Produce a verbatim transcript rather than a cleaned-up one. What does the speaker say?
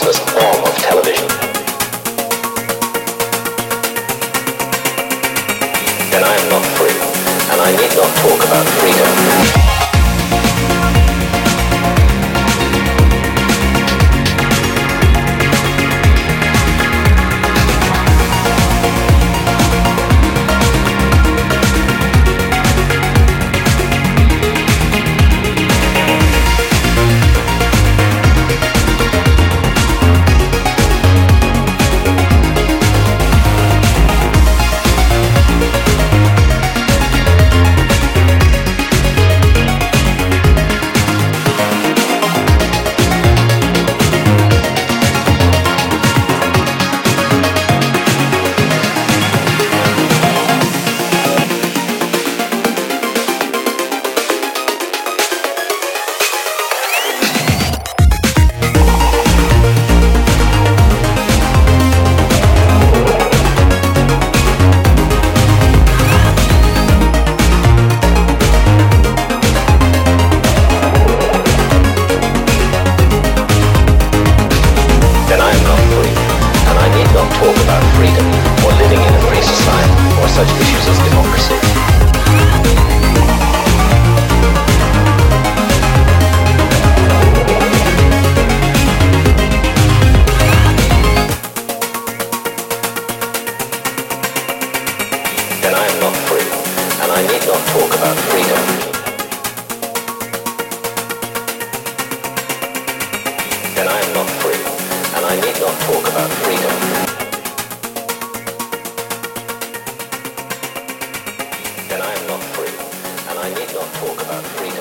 consciousness form of television. Then I am not free, and I need not talk about freedom. Talk about freedom.